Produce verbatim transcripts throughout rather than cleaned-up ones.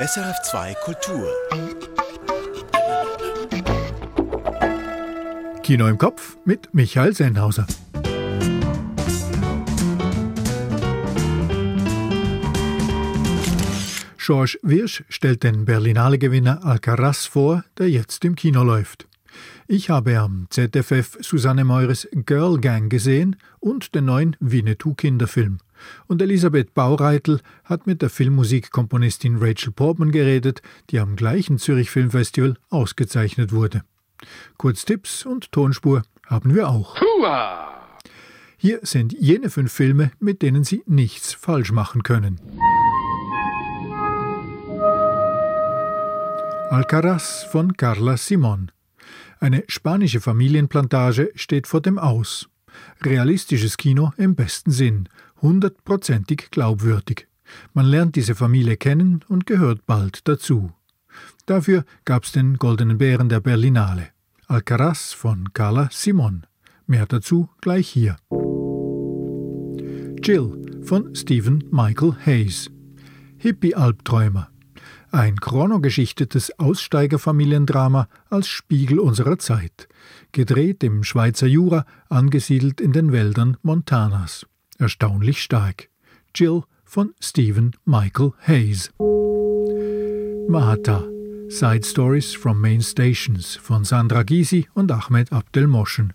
S R F zwei Kultur. Kino im Kopf mit Michael Senhauser. Georges Wyrsch stellt den Berlinale-Gewinner Alcarràs vor, der jetzt im Kino läuft. Ich habe am Z F F Susanne Meures Girl Gang gesehen und den neuen Winnetou-Kinderfilm. Und Elisabeth Baureithel hat mit der Filmmusikkomponistin Rachel Portman geredet, die am gleichen Zürich Film Festival ausgezeichnet wurde. Kurz Tipps und Tonspur haben wir auch. Hier sind jene fünf Filme, mit denen Sie nichts falsch machen können. Alcarràs von Carla Simón. Eine spanische Familienplantage steht vor dem Aus. Realistisches Kino im besten Sinn, hundertprozentig glaubwürdig. Man lernt diese Familie kennen und gehört bald dazu. Dafür gab's den Goldenen Bären der Berlinale. Alcarràs von Carla Simón. Mehr dazu gleich hier. Jill von Stephen Michael Hayes. Hippie-Albträumer. Ein chronogeschichtetes Aussteigerfamiliendrama als Spiegel unserer Zeit. Gedreht im Schweizer Jura, angesiedelt in den Wäldern Montanas. Erstaunlich stark. Jill von Stephen Michael Hayes. Mahatta. Side Stories from Main Stations von Sandra Gysi und Ahmed Abdel Moschen.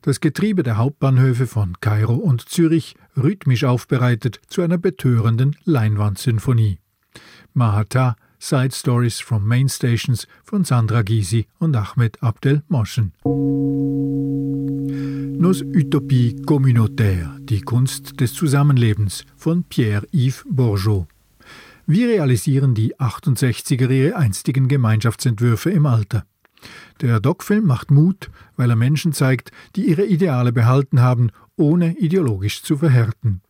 Das Getriebe der Hauptbahnhöfe von Kairo und Zürich rhythmisch aufbereitet zu einer betörenden Leinwandsinfonie. Mahatta, Side Stories from Main Stations von Sandra Gysi und Ahmed Abdel Moschen. Nos Utopie Communautaire, die Kunst des Zusammenlebens von Pierre-Yves Bourgeois. Wir realisieren die achtundsechziger ihre einstigen Gemeinschaftsentwürfe im Alter. Der Doc-Film macht Mut, weil er Menschen zeigt, die ihre Ideale behalten haben, ohne ideologisch zu verhärten.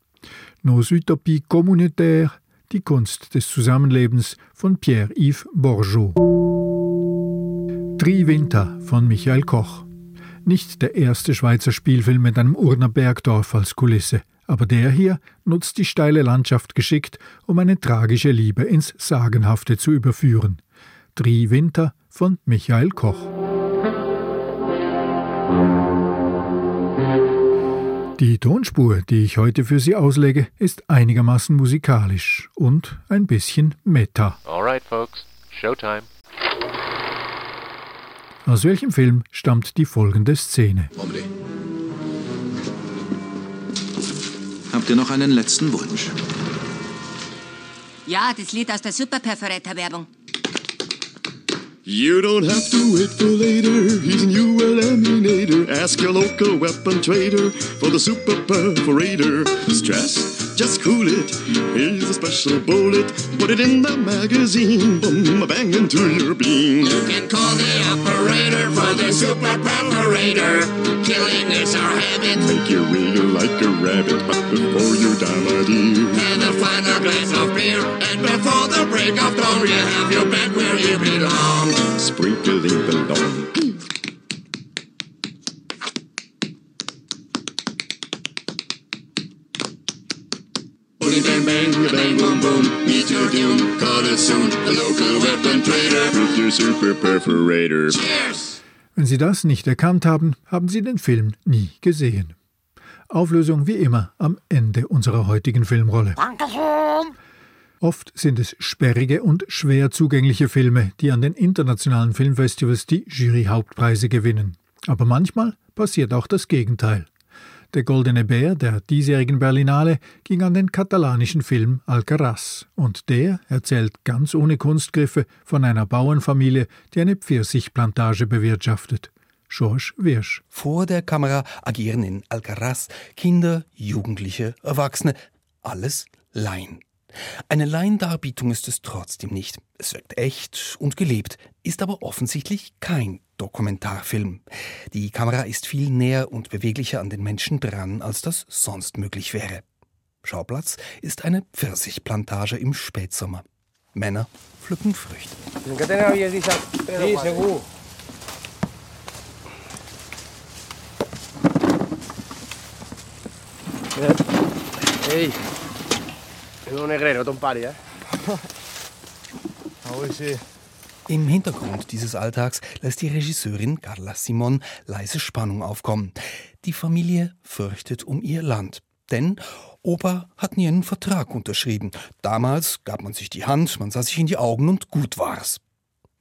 Nos Utopie Communautaire, die Kunst des Zusammenlebens von Pierre-Yves Bourgeois. Tri Winter von Michael Koch. Nicht der erste Schweizer Spielfilm mit einem Urner Bergdorf als Kulisse, aber der hier nutzt die steile Landschaft geschickt, um eine tragische Liebe ins Sagenhafte zu überführen. Tri Winter von Michael Koch. Die Tonspur, die ich heute für Sie auslege, ist einigermaßen musikalisch und ein bisschen meta. Alright, folks. Showtime. Aus welchem Film stammt die folgende Szene? Hombre. Habt ihr noch einen letzten Wunsch? Ja, das Lied aus der Superperforator-Werbung. You don't have to wait for later, he's a new eliminator. Ask your local weapon trader for the super perforator. Stress, just cool it, here's a special bullet. Put it in the magazine, boom, a bang into your bean. You can call the operator for the super perforator. Killing is our habit. Make your reader like a rabbit, but before you die, my dear, have a final glass of beer. And before the break of dawn, you have your bed where you belong. Sprinkling along. Bully bang bang, bang boom boom, meet your doom, call us soon, a local weapon trader, with your super perforator. Cheers! Wenn Sie das nicht erkannt haben, haben Sie den Film nie gesehen. Auflösung wie immer am Ende unserer heutigen Filmrolle. Dankeschön! Oft sind es sperrige und schwer zugängliche Filme, die an den internationalen Filmfestivals die Jury-Hauptpreise gewinnen. Aber manchmal passiert auch das Gegenteil. Der Goldene Bär der diesjährigen Berlinale ging an den katalanischen Film Alcarràs. Und der erzählt ganz ohne Kunstgriffe von einer Bauernfamilie, die eine Pfirsichplantage bewirtschaftet. Georges Wyrsch. Vor der Kamera agieren in Alcarràs Kinder, Jugendliche, Erwachsene. Alles Laien. Eine Laiendarbietung ist es trotzdem nicht. Es wirkt echt und gelebt, ist aber offensichtlich kein Dokumentarfilm. Die Kamera ist viel näher und beweglicher an den Menschen dran, als das sonst möglich wäre. Schauplatz ist eine Pfirsichplantage im Spätsommer. Männer pflücken Früchte. Hey. Sono un negrero, Don Pari, eh? Im Hintergrund dieses Alltags lässt die Regisseurin Carla Simón leise Spannung aufkommen. Die Familie fürchtet um ihr Land. Denn Opa hat nie einen Vertrag unterschrieben. Damals gab man sich die Hand, man sah sich in die Augen und gut war's.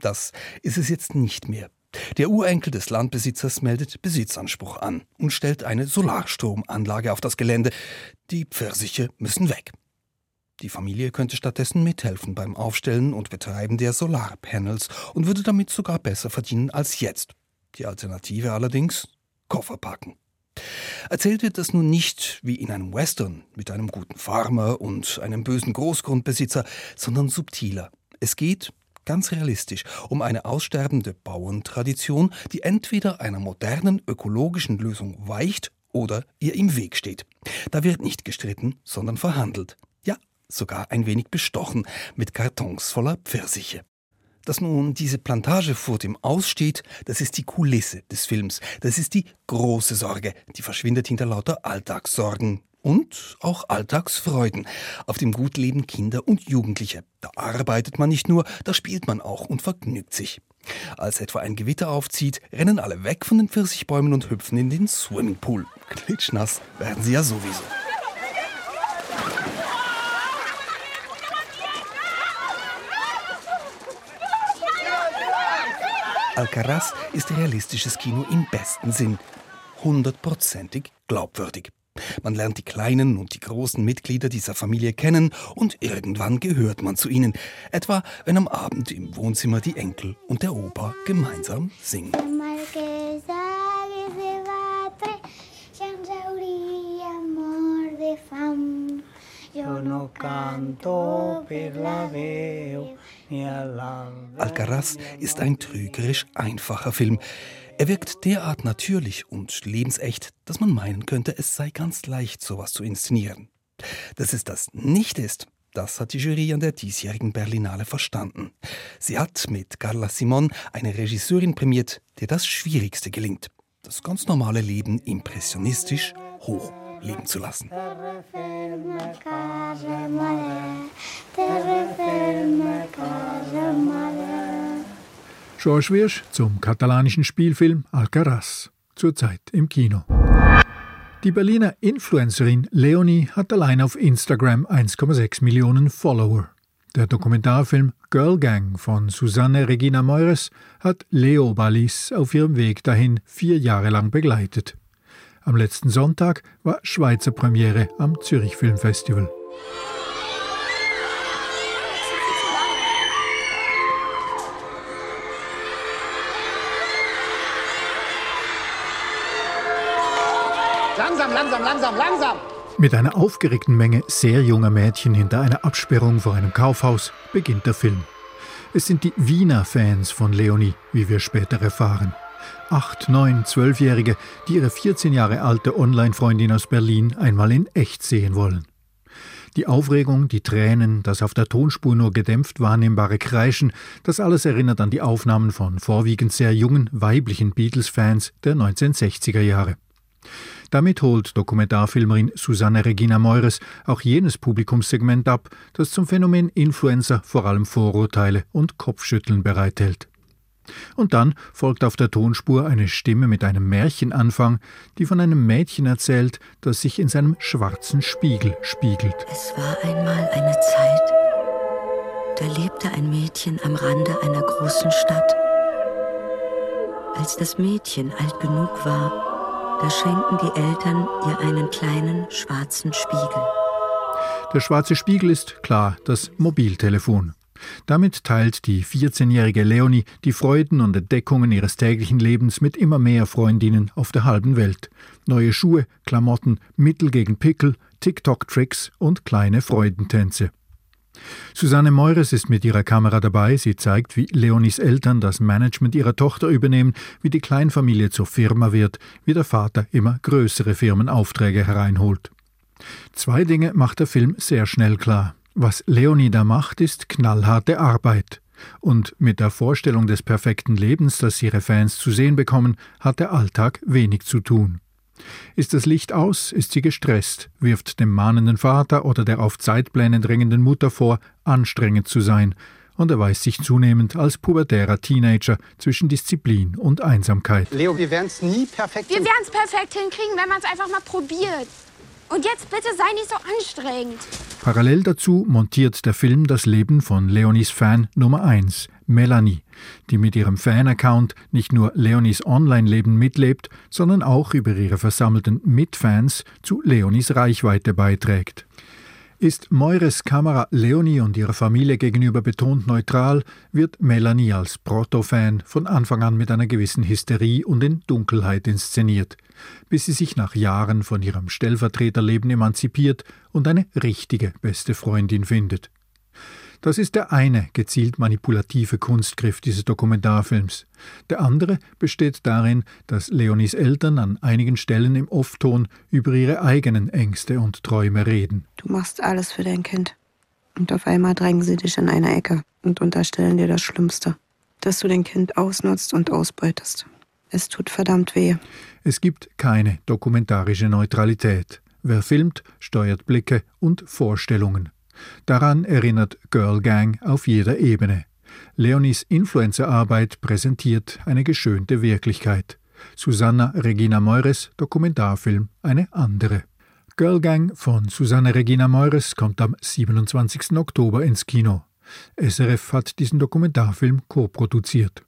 Das ist es jetzt nicht mehr. Der Urenkel des Landbesitzers meldet Besitzanspruch an und stellt eine Solarstromanlage auf das Gelände. Die Pfirsiche müssen weg. Die Familie könnte stattdessen mithelfen beim Aufstellen und Betreiben der Solarpanels und würde damit sogar besser verdienen als jetzt. Die Alternative allerdings: Koffer packen. Erzählt wird das nun nicht wie in einem Western mit einem guten Farmer und einem bösen Großgrundbesitzer, sondern subtiler. Es geht, ganz realistisch, um eine aussterbende Bauerntradition, die entweder einer modernen ökologischen Lösung weicht oder ihr im Weg steht. Da wird nicht gestritten, sondern verhandelt. Ja, sogar ein wenig bestochen mit Kartons voller Pfirsiche. Dass nun diese Plantage vor dem Aussteht, das ist die Kulisse des Films. Das ist die große Sorge, die verschwindet hinter lauter Alltagssorgen. Und auch Alltagsfreuden. Auf dem Gut leben Kinder und Jugendliche. Da arbeitet man nicht nur, da spielt man auch und vergnügt sich. Als etwa ein Gewitter aufzieht, rennen alle weg von den Pfirsichbäumen und hüpfen in den Swimmingpool. Klitschnass werden sie ja sowieso. Alcarràs ist realistisches Kino im besten Sinn. Hundertprozentig glaubwürdig. Man lernt die kleinen und die großen Mitglieder dieser Familie kennen und irgendwann gehört man zu ihnen. Etwa, wenn am Abend im Wohnzimmer die Enkel und der Opa gemeinsam singen. Alcarràs ist ein trügerisch einfacher Film. Er wirkt derart natürlich und lebensecht, dass man meinen könnte, es sei ganz leicht, sowas zu inszenieren. Dass es das nicht ist, das hat die Jury an der diesjährigen Berlinale verstanden. Sie hat mit Carla Simón eine Regisseurin prämiert, der das Schwierigste gelingt: das ganz normale Leben impressionistisch hoch leben zu lassen. Georges Wyrsch zum katalanischen Spielfilm Alcarràs, zurzeit im Kino. Die Berliner Influencerin Leonie hat allein auf Instagram eins Komma sechs Millionen Follower. Der Dokumentarfilm Girl Gang von Susanne Regina Meures hat Leo Balis auf ihrem Weg dahin vier Jahre lang begleitet. Am letzten Sonntag war Schweizer Premiere am Zürich Film Festival. Langsam, langsam, langsam, langsam! Mit einer aufgeregten Menge sehr junger Mädchen hinter einer Absperrung vor einem Kaufhaus beginnt der Film. Es sind die Wiener Fans von Leonie, wie wir später erfahren. Acht, neun, zwölfjährige, die ihre vierzehn Jahre alte Online-Freundin aus Berlin einmal in echt sehen wollen. Die Aufregung, die Tränen, das auf der Tonspur nur gedämpft wahrnehmbare Kreischen, das alles erinnert an die Aufnahmen von vorwiegend sehr jungen, weiblichen Beatles-Fans der neunzehnhundertsechziger Jahre. Damit holt Dokumentarfilmerin Susanne Regina Meures auch jenes Publikumssegment ab, das zum Phänomen Influencer vor allem Vorurteile und Kopfschütteln bereithält. Und dann folgt auf der Tonspur eine Stimme mit einem Märchenanfang, die von einem Mädchen erzählt, das sich in seinem schwarzen Spiegel spiegelt. Es war einmal eine Zeit, da lebte ein Mädchen am Rande einer großen Stadt. Als das Mädchen alt genug war, da schenken die Eltern ihr einen kleinen schwarzen Spiegel. Der schwarze Spiegel ist, klar, das Mobiltelefon. Damit teilt die vierzehnjährige Leonie die Freuden und Entdeckungen ihres täglichen Lebens mit immer mehr Freundinnen auf der halben Welt. Neue Schuhe, Klamotten, Mittel gegen Pickel, TikTok-Tricks und kleine Freudentänze. Susanne Meures ist mit ihrer Kamera dabei. Sie zeigt, wie Leonies Eltern das Management ihrer Tochter übernehmen, wie die Kleinfamilie zur Firma wird, wie der Vater immer größere Firmenaufträge hereinholt. Zwei Dinge macht der Film sehr schnell klar. Was Leonie da macht, ist knallharte Arbeit. Und mit der Vorstellung des perfekten Lebens, das ihre Fans zu sehen bekommen, hat der Alltag wenig zu tun. Ist das Licht aus, ist sie gestresst, wirft dem mahnenden Vater oder der auf Zeitpläne drängenden Mutter vor, anstrengend zu sein. und erweist sich zunehmend als pubertärer Teenager zwischen Disziplin und Einsamkeit. Leo, wir werden es nie perfekt hinkriegen. Wir werden es perfekt hinkriegen, wenn man es einfach mal probiert. Und jetzt bitte sei nicht so anstrengend. Parallel dazu montiert der Film das Leben von Leonies Fan Nummer eins, Melanie, die mit ihrem Fan-Account nicht nur Leonies Online-Leben mitlebt, sondern auch über ihre versammelten Mitfans zu Leonies Reichweite beiträgt. Ist Meures Kamera Leonie und ihrer Familie gegenüber betont neutral, wird Melanie als Proto-Fan von Anfang an mit einer gewissen Hysterie und in Dunkelheit inszeniert, bis sie sich nach Jahren von ihrem Stellvertreterleben emanzipiert und eine richtige beste Freundin findet. Das ist der eine gezielt manipulative Kunstgriff dieses Dokumentarfilms. Der andere besteht darin, dass Leonies Eltern an einigen Stellen im Off-Ton über ihre eigenen Ängste und Träume reden. Du machst alles für dein Kind. Und auf einmal drängen sie dich in eine Ecke und unterstellen dir das Schlimmste. Dass du dein Kind ausnutzt und ausbeutest. Es tut verdammt weh. Es gibt keine dokumentarische Neutralität. Wer filmt, steuert Blicke und Vorstellungen. Daran erinnert Girl Gang auf jeder Ebene. Leonies Influencer-Arbeit präsentiert eine geschönte Wirklichkeit. Susanna Regina Meures Dokumentarfilm eine andere. Girl Gang von Susanne Regina Meures kommt am siebenundzwanzigsten Oktober ins Kino. S R F hat diesen Dokumentarfilm co-produziert.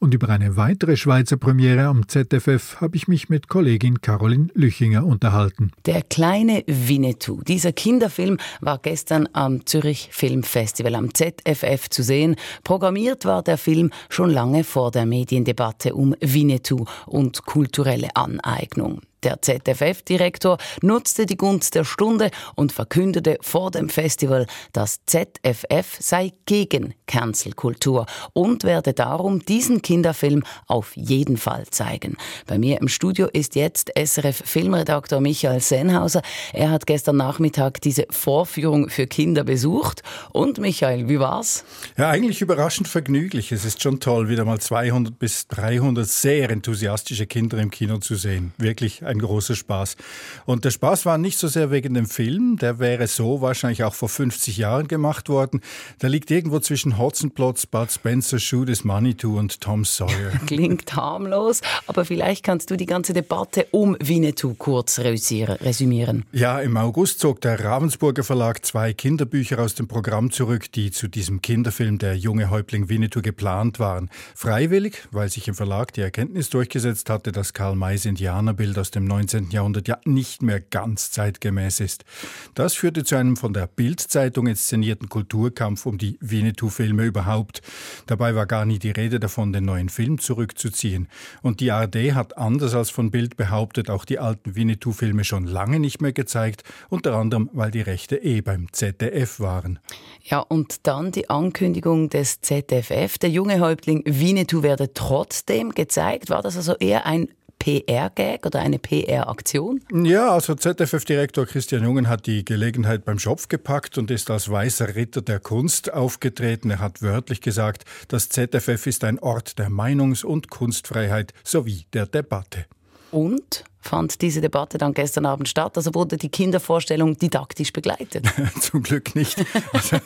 Und über eine weitere Schweizer Premiere am Z F F habe ich mich mit Kollegin Carolin Lüchinger unterhalten. Der kleine Winnetou. Dieser Kinderfilm war gestern am Zürich Film Festival am Z F F zu sehen. Programmiert war der Film schon lange vor der Mediendebatte um Winnetou und kulturelle Aneignung. Der Z F F-Direktor nutzte die Gunst der Stunde und verkündete vor dem Festival, das Z F F sei gegen Cancel-Kultur und werde darum diesen Kinderfilm auf jeden Fall zeigen. Bei mir im Studio ist jetzt S R F-Filmredakteur Michael Senhauser. Er hat gestern Nachmittag diese Vorführung für Kinder besucht. Und Michael, wie war's? Ja, eigentlich überraschend vergnüglich. Es ist schon toll, wieder mal zweihundert bis dreihundert sehr enthusiastische Kinder im Kino zu sehen. Wirklich ein Ein großer Spaß. Und der Spaß war nicht so sehr wegen dem Film, der wäre so wahrscheinlich auch vor fünfzig Jahren gemacht worden. Der liegt irgendwo zwischen Hotzenplotz, Bud Spencer, Schuh des Manitou und Tom Sawyer. Klingt harmlos, aber vielleicht kannst du die ganze Debatte um Winnetou kurz resümieren. Ja, im August zog der Ravensburger Verlag zwei Kinderbücher aus dem Programm zurück, die zu diesem Kinderfilm Der junge Häuptling Winnetou geplant waren. Freiwillig, weil sich im Verlag die Erkenntnis durchgesetzt hatte, dass Karl Mays Indianerbild aus dem neunzehnten Jahrhundert ja nicht mehr ganz zeitgemäß ist. Das führte zu einem von der Bild-Zeitung inszenierten Kulturkampf um die Winnetou-Filme überhaupt. Dabei war gar nie die Rede davon, den neuen Film zurückzuziehen. Und die A R D hat anders als von Bild behauptet, auch die alten Winnetou-Filme schon lange nicht mehr gezeigt, unter anderem, weil die Rechte eh beim Z D F waren. Ja, und dann die Ankündigung des Z D F. Der junge Häuptling Winnetou werde trotzdem gezeigt. War das also eher ein P R-Gag oder eine P R-Aktion? Ja, also Z F F-Direktor Christian Jungen hat die Gelegenheit beim Schopf gepackt und ist als weißer Ritter der Kunst aufgetreten. Er hat wörtlich gesagt, das Z F F ist ein Ort der Meinungs- und Kunstfreiheit sowie der Debatte. Und fand diese Debatte dann gestern Abend statt? Also wurde die Kindervorstellung didaktisch begleitet? Zum Glück nicht. Also,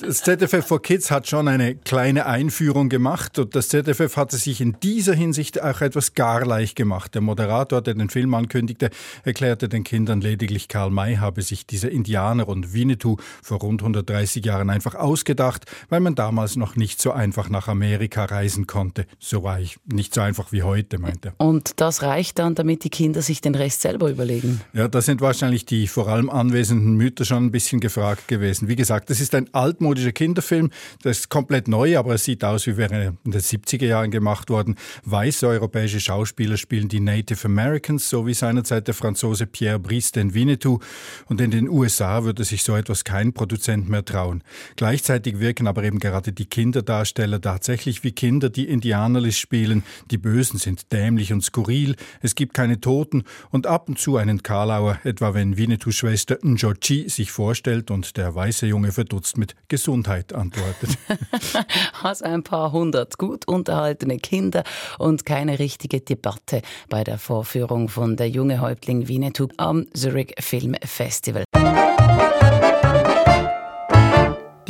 das Z F F for Kids hat schon eine kleine Einführung gemacht und das Z F F hatte sich in dieser Hinsicht auch etwas gar leicht gemacht. Der Moderator, der den Film ankündigte, erklärte den Kindern lediglich, Karl May habe sich diese Indianer und Winnetou vor rund hundertdreißig Jahren einfach ausgedacht, weil man damals noch nicht so einfach nach Amerika reisen konnte. So war ich nicht so einfach wie heute, meinte er. Und das reicht dann, damit die Kinder sich den Rest selber überlegen. Ja, da sind wahrscheinlich die vor allem anwesenden Mütter schon ein bisschen gefragt gewesen. Wie gesagt, das ist ein altmodischer Kinderfilm, das ist komplett neu, aber es sieht aus, wie wäre in den siebziger Jahren gemacht worden. Weiße europäische Schauspieler spielen die Native Americans, so wie seinerzeit der Franzose Pierre-Brice den Winnetou. Und in den U S A würde sich so etwas kein Produzent mehr trauen. Gleichzeitig wirken aber eben gerade die Kinderdarsteller tatsächlich wie Kinder, die Indianerlis spielen. Die Bösen sind dämlich und skurril, es gibt keine Toten und ab und zu einen Karlauer, etwa wenn Winnetous Schwester Njochi sich vorstellt und der weiße Junge verdutzt mit Gesundheit antwortet. Also ein paar hundert gut unterhaltene Kinder und keine richtige Debatte bei der Vorführung von Der junge Häuptling Winnetou am Zürich Film Festival.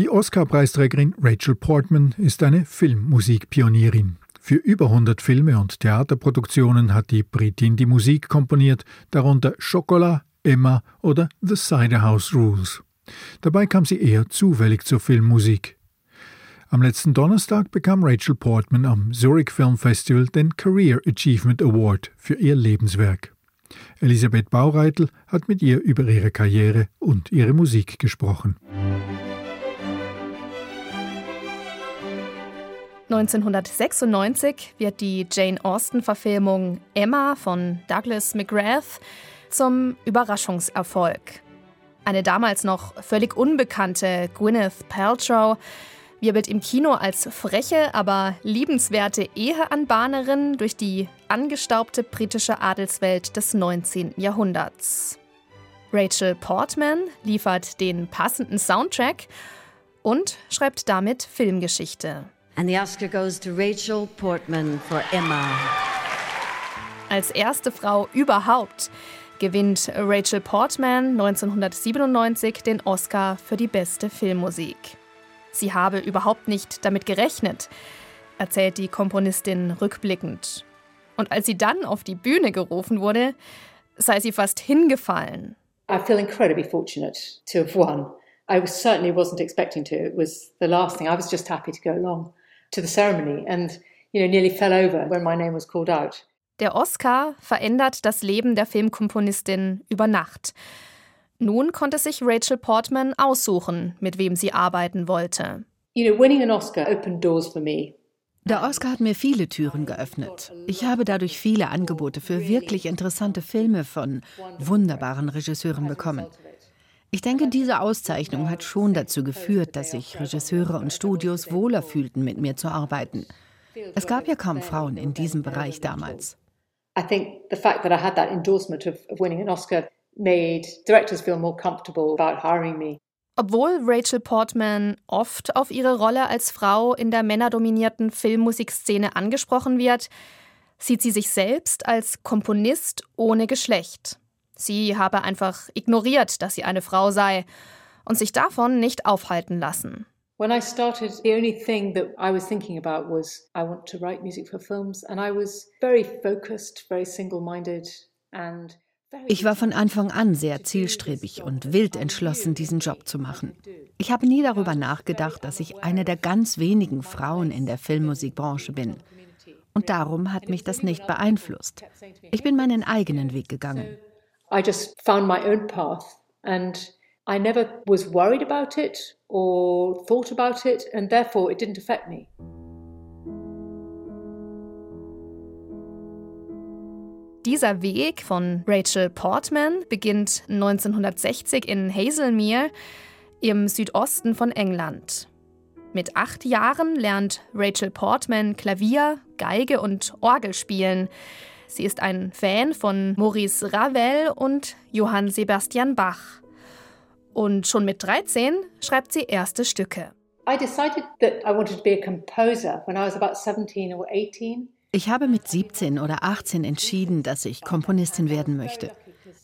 Die Oscar-Preisträgerin Rachel Portman ist eine Filmmusikpionierin. Für über hundert Filme und Theaterproduktionen hat die Britin die Musik komponiert, darunter Chocolat, Emma oder The Cider House Rules. Dabei kam sie eher zufällig zur Filmmusik. Am letzten Donnerstag bekam Rachel Portman am Zürich Film Festival den Career Achievement Award für ihr Lebenswerk. Elisabeth Baureithel hat mit ihr über ihre Karriere und ihre Musik gesprochen. neunzehnhundertsechsundneunzig wird die Jane Austen-Verfilmung Emma von Douglas McGrath zum Überraschungserfolg. Eine damals noch völlig unbekannte Gwyneth Paltrow wirbelt im Kino als freche, aber liebenswerte Eheanbahnerin durch die angestaubte britische Adelswelt des neunzehnten Jahrhunderts. Rachel Portman liefert den passenden Soundtrack und schreibt damit Filmgeschichte. And the Oscar goes to Rachel Portman for Emma. Als erste Frau überhaupt gewinnt Rachel Portman neunzehnhundertsiebenundneunzig den Oscar für die beste Filmmusik. Sie habe überhaupt nicht damit gerechnet, erzählt die Komponistin rückblickend. Und als sie dann auf die Bühne gerufen wurde, sei sie fast hingefallen. I feel incredibly fortunate to have won. I certainly wasn't expecting to. It was the last thing. I was just happy to go along to the ceremony and, you know, nearly fell over when my name was called out. Der Oscar verändert das Leben der Filmkomponistin über Nacht. Nun konnte sich Rachel Portman aussuchen, mit wem sie arbeiten wollte. You know, winning an Oscar opened doors for me. Der Oscar hat mir viele Türen geöffnet. Ich habe dadurch viele Angebote für wirklich interessante Filme von wunderbaren Regisseuren bekommen. Ich denke, diese Auszeichnung hat schon dazu geführt, dass sich Regisseure und Studios wohler fühlten, mit mir zu arbeiten. Es gab ja kaum Frauen in diesem Bereich damals. I think the fact that I had that endorsement of winning an Oscar made directors feel more comfortable about hiring me. Obwohl Rachel Portman oft auf ihre Rolle als Frau in der männerdominierten Filmmusikszene angesprochen wird, sieht sie sich selbst als Komponist ohne Geschlecht. Sie habe einfach ignoriert, dass sie eine Frau sei und sich davon nicht aufhalten lassen. When I started, the only thing that I was thinking about was I want to write music for films, and I was very focused, very single-minded and very... Ich war von Anfang an sehr zielstrebig und wild entschlossen, diesen Job zu machen. Ich habe nie darüber nachgedacht, dass ich eine der ganz wenigen Frauen in der Filmmusikbranche bin. Und darum hat mich das nicht beeinflusst. Ich bin meinen eigenen Weg gegangen. I just found my own path and I never was worried about it or thought about it, and therefore it didn't affect me. Dieser Weg von Rachel Portman beginnt neunzehnhundertsechzig in Hazelmere im Südosten von England. Mit acht Jahren lernt Rachel Portman Klavier, Geige und Orgel spielen. Sie ist ein Fan von Maurice Ravel und Johann Sebastian Bach. Und schon mit dreizehn schreibt sie erste Stücke. Ich habe mit siebzehn oder achtzehn entschieden, dass ich Komponistin werden möchte.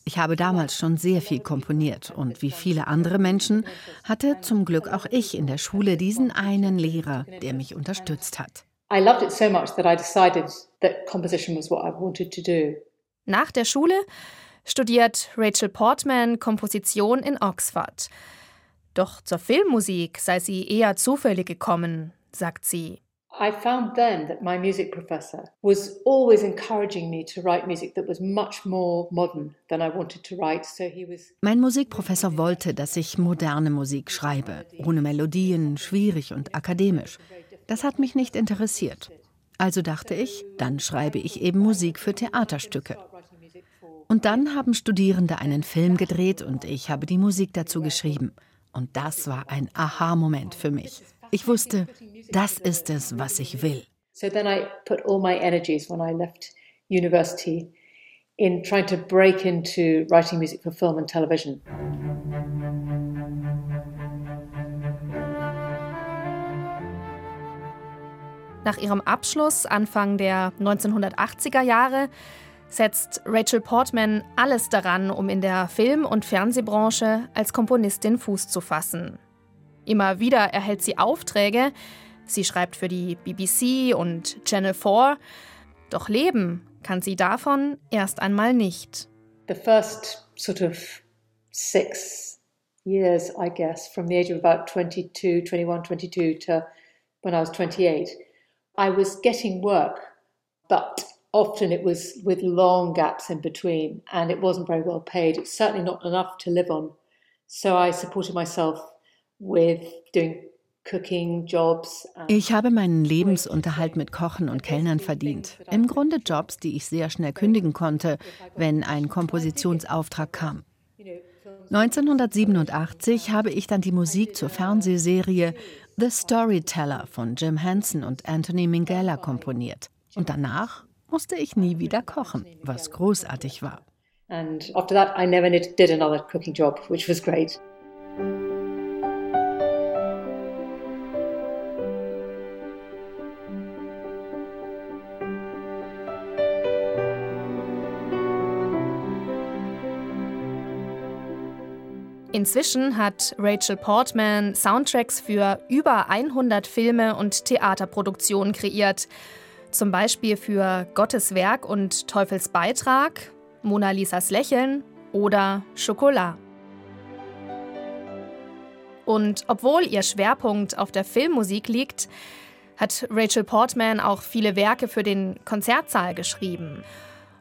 Ich habe damals schon sehr viel komponiert und wie viele andere Menschen hatte zum Glück auch ich in der Schule diesen einen Lehrer, der mich unterstützt hat. I loved it so much that I decided that composition was what I wanted to do. Nach der Schule studiert Rachel Portman Komposition in Oxford. Doch zur Filmmusik sei sie eher zufällig gekommen, sagt sie. I found then that my music professor was always encouraging me to write music that was much more modern than I wanted to write, so he was... Mein Musikprofessor wollte, dass ich moderne Musik schreibe, ohne Melodien, schwierig und akademisch. Das hat mich nicht interessiert. Also dachte ich, dann schreibe ich eben Musik für Theaterstücke. Und dann haben Studierende einen Film gedreht und ich habe die Musik dazu geschrieben. Und das war ein Aha-Moment für mich. Ich wusste, das ist es, was ich will. So then I put all my energies when I left university in trying to break into writing music for film and television. Nach ihrem Abschluss Anfang der neunzehnhundertachtziger Jahre setzt Rachel Portman alles daran, um in der Film- und Fernsehbranche als Komponistin Fuß zu fassen. Immer wieder erhält sie Aufträge. Sie schreibt für die B B C und Channel four. Doch leben kann sie davon erst einmal nicht. The first sort of six years, I guess, from the age of about twenty-two, twenty-one, twenty-two to when I was twenty-eight, I was getting work, but often it was with long gaps in between and it wasn't very well paid. It's certainly not enough to live on. So I supported myself with doing Ich habe meinen Lebensunterhalt mit Kochen und Kellnern verdient. Im Grunde Jobs, die ich sehr schnell kündigen konnte, wenn ein Kompositionsauftrag kam. neunzehnhundertsiebenundachtzig habe ich dann die Musik zur Fernsehserie The Storyteller von Jim Henson und Anthony Minghella komponiert. Und danach musste ich nie wieder kochen, was großartig war. And after that I never did another cooking job, which was great. Inzwischen hat Rachel Portman Soundtracks für über hundert Filme und Theaterproduktionen kreiert. Zum Beispiel für Gottes Werk und Teufels Beitrag, Mona Lisas Lächeln oder Chocolat. Und obwohl ihr Schwerpunkt auf der Filmmusik liegt, hat Rachel Portman auch viele Werke für den Konzertsaal geschrieben.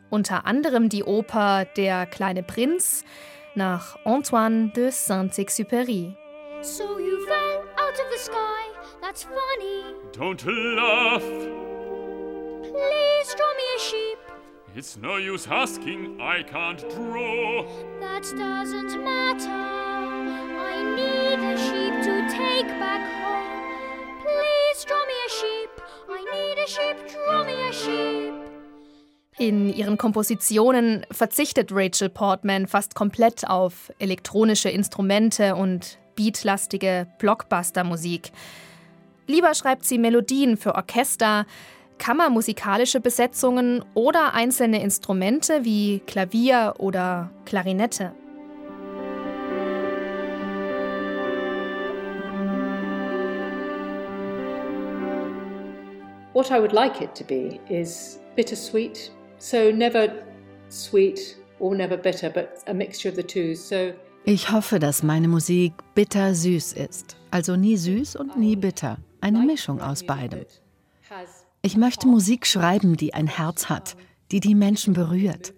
Unter anderem die Oper Der kleine Prinz, nach Antoine de Saint-Exupéry. So you fell out of the sky, that's funny. Don't laugh. Please draw me a sheep. It's no use asking, I can't draw. That doesn't matter. I need a sheep to take back home. Please draw me a sheep. I need a sheep, draw me a sheep. In ihren Kompositionen verzichtet Rachel Portman fast komplett auf elektronische Instrumente und beatlastige Blockbuster-Musik. Lieber schreibt sie Melodien für Orchester, kammermusikalische Besetzungen oder einzelne Instrumente wie Klavier oder Klarinette. What I would like it to be is bittersweet. So never sweet or never bitter, but a mixture of the two. So ich hoffe, dass meine Musik bittersüß ist. Also nie süß und nie bitter. Eine Mischung aus beidem. Ich möchte Musik schreiben, die ein Herz hat, die die Menschen berührt.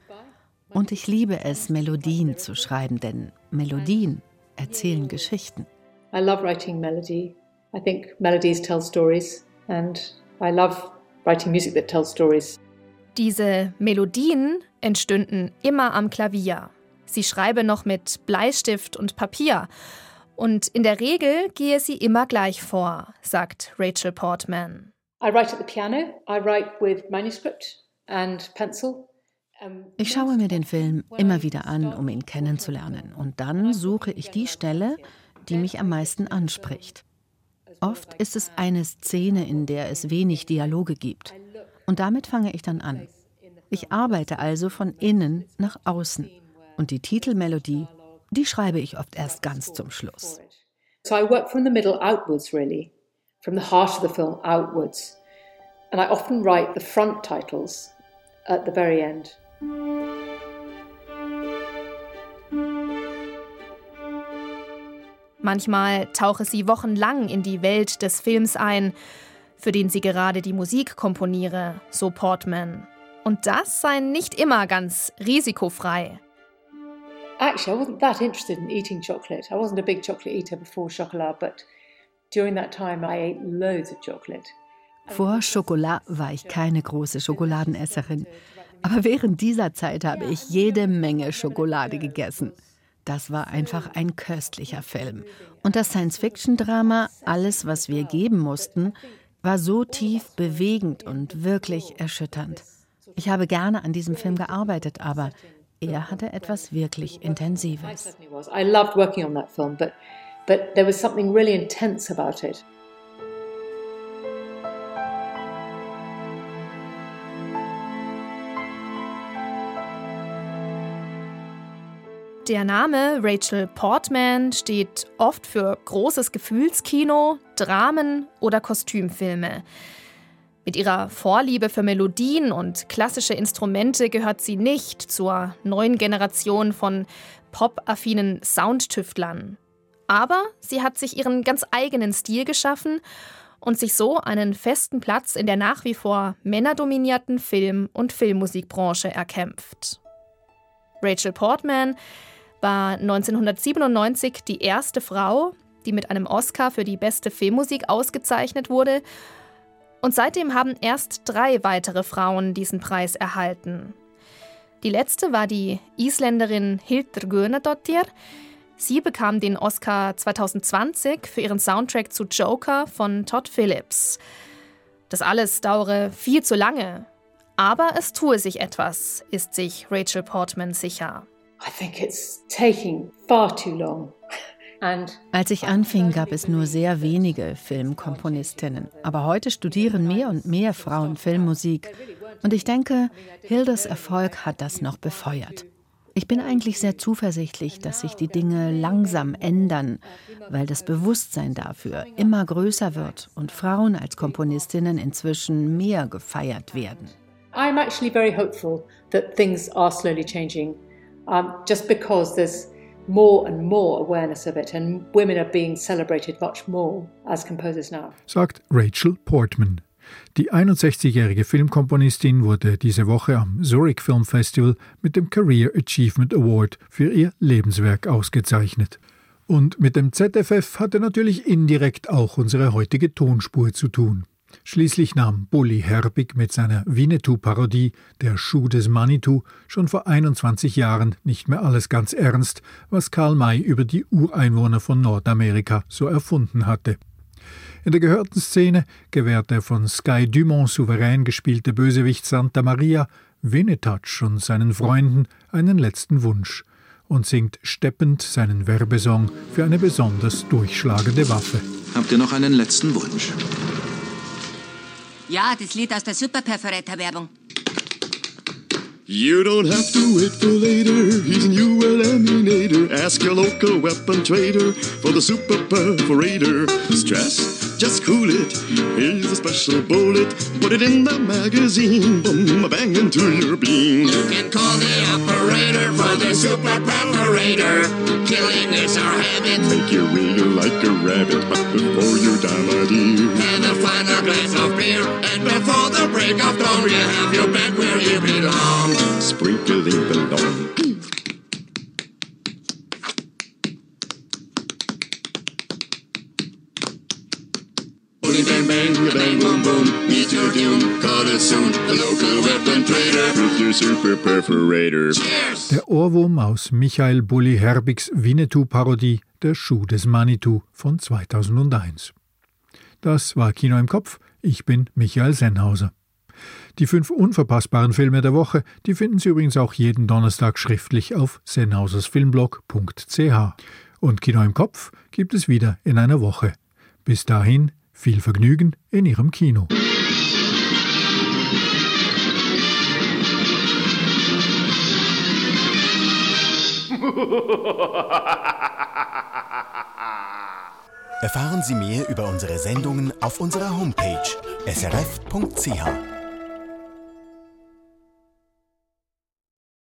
Und ich liebe es, Melodien zu schreiben, denn Melodien erzählen Geschichten. I love writing melody. I think melodies tell stories. And I love writing music that tells stories. Diese Melodien entstünden immer am Klavier. Sie schreibe noch mit Bleistift und Papier. Und in der Regel gehe sie immer gleich vor, sagt Rachel Portman. I write at the piano. I write with manuscript and pencil. Ich schaue mir den Film immer wieder an, um ihn kennenzulernen. Und dann suche ich die Stelle, die mich am meisten anspricht. Oft ist es eine Szene, in der es wenig Dialoge gibt. Und damit fange ich dann an. Ich arbeite also von innen nach außen. Und die Titelmelodie, die schreibe ich oft erst ganz zum Schluss. So I work from the middle outwards really, from the heart of the film outwards. And I often write the front titles at the very end. Manchmal tauche sie wochenlang in die Welt des Films ein, für den sie gerade die Musik komponiere, so Portman. Und das sei nicht immer ganz risikofrei. Actually, I wasn't that interested in eating chocolate. I wasn't a big chocolate eater before Chocolat, but during that time I ate loads of chocolate. Vor Chocolat war ich keine große Schokoladenesserin, aber während dieser Zeit habe ich jede Menge Schokolade gegessen. Das war einfach ein köstlicher Film. Und das Science-Fiction-Drama, alles, was wir geben mussten, war so tief bewegend und wirklich erschütternd. Ich habe gerne an diesem Film gearbeitet, aber er hatte etwas wirklich Intensives. I loved working on that film, but but there was something really intense about it. Der Name Rachel Portman steht oft für großes Gefühlskino, Dramen oder Kostümfilme. Mit ihrer Vorliebe für Melodien und klassische Instrumente gehört sie nicht zur neuen Generation von pop-affinen Soundtüftlern. Aber sie hat sich ihren ganz eigenen Stil geschaffen und sich so einen festen Platz in der nach wie vor männerdominierten Film- und Filmmusikbranche erkämpft. Rachel Portman war neunzehnhundertsiebenundneunzig die erste Frau, die mit einem Oscar für die beste Filmmusik ausgezeichnet wurde. Und seitdem haben erst drei weitere Frauen diesen Preis erhalten. Die letzte war die Isländerin Hildur Guðnadóttir. Sie bekam den Oscar zwanzig zwanzig für ihren Soundtrack zu Joker von Todd Phillips. Das alles dauere viel zu lange. Aber es tue sich etwas, ist sich Rachel Portman sicher. I think it's taking far too long. Als ich anfing, gab es nur sehr wenige Filmkomponistinnen. Aber heute studieren mehr und mehr Frauen Filmmusik. Und ich denke, Hildurs Erfolg hat das noch befeuert. Ich bin eigentlich sehr zuversichtlich, dass sich die Dinge langsam ändern, weil das Bewusstsein dafür immer größer wird und Frauen als Komponistinnen inzwischen mehr gefeiert werden. I'm actually very hopeful that things are slowly changing, um, just because there's more and more awareness of it and women are being celebrated much more as composers now. Sagt Rachel Portman. Die einundsechzigjährige Filmkomponistin wurde diese Woche am Zürich Film Festival mit dem Career Achievement Award für ihr Lebenswerk ausgezeichnet. Und mit dem Z F F hatte natürlich indirekt auch unsere heutige Tonspur zu tun. Schließlich nahm Bully Herbig mit seiner Winnetou-Parodie Der Schuh des Manitou schon vor einundzwanzig Jahren nicht mehr alles ganz ernst, was Karl May über die Ureinwohner von Nordamerika so erfunden hatte. In der gehörten Szene gewährt der von Sky Dumont souverän gespielte Bösewicht Santa Maria Winnetouch und seinen Freunden einen letzten Wunsch und singt steppend seinen Werbesong für eine besonders durchschlagende Waffe. Habt ihr noch einen letzten Wunsch? Ja, das Lied aus der Superperforator-Werbung. You don't have to wait for later, he's a new eliminator. Ask your local weapon trader for the Superperforator. Stress, just cool it, here's a special bullet. Put it in the magazine, boom, a bang into your bean. You can call the operator for the Superperforator. Killing is our habit. Make your wiener like a rabbit, but before you die, my dear, have a final glass of beer, and before the break of dawn, you have your back where you belong. Sprinkling belong. Bang, bang, bang, boom, boom. Meet your doom, call it soon. A local weapon trader with your Superperforator. Cheers! Der Ohrwurm aus Michael Bully Herbigs Winnetou-Parodie Der Schuh des Manitou von zweitausendeins. Das war Kino im Kopf. Ich bin Michael Senhauser. Die fünf unverpassbaren Filme der Woche, die finden Sie übrigens auch jeden Donnerstag schriftlich auf senhausers filmblog punkt c h. Und Kino im Kopf gibt es wieder in einer Woche. Bis dahin, viel Vergnügen in Ihrem Kino. Erfahren Sie mehr über unsere Sendungen auf unserer Homepage s r f punkt c h.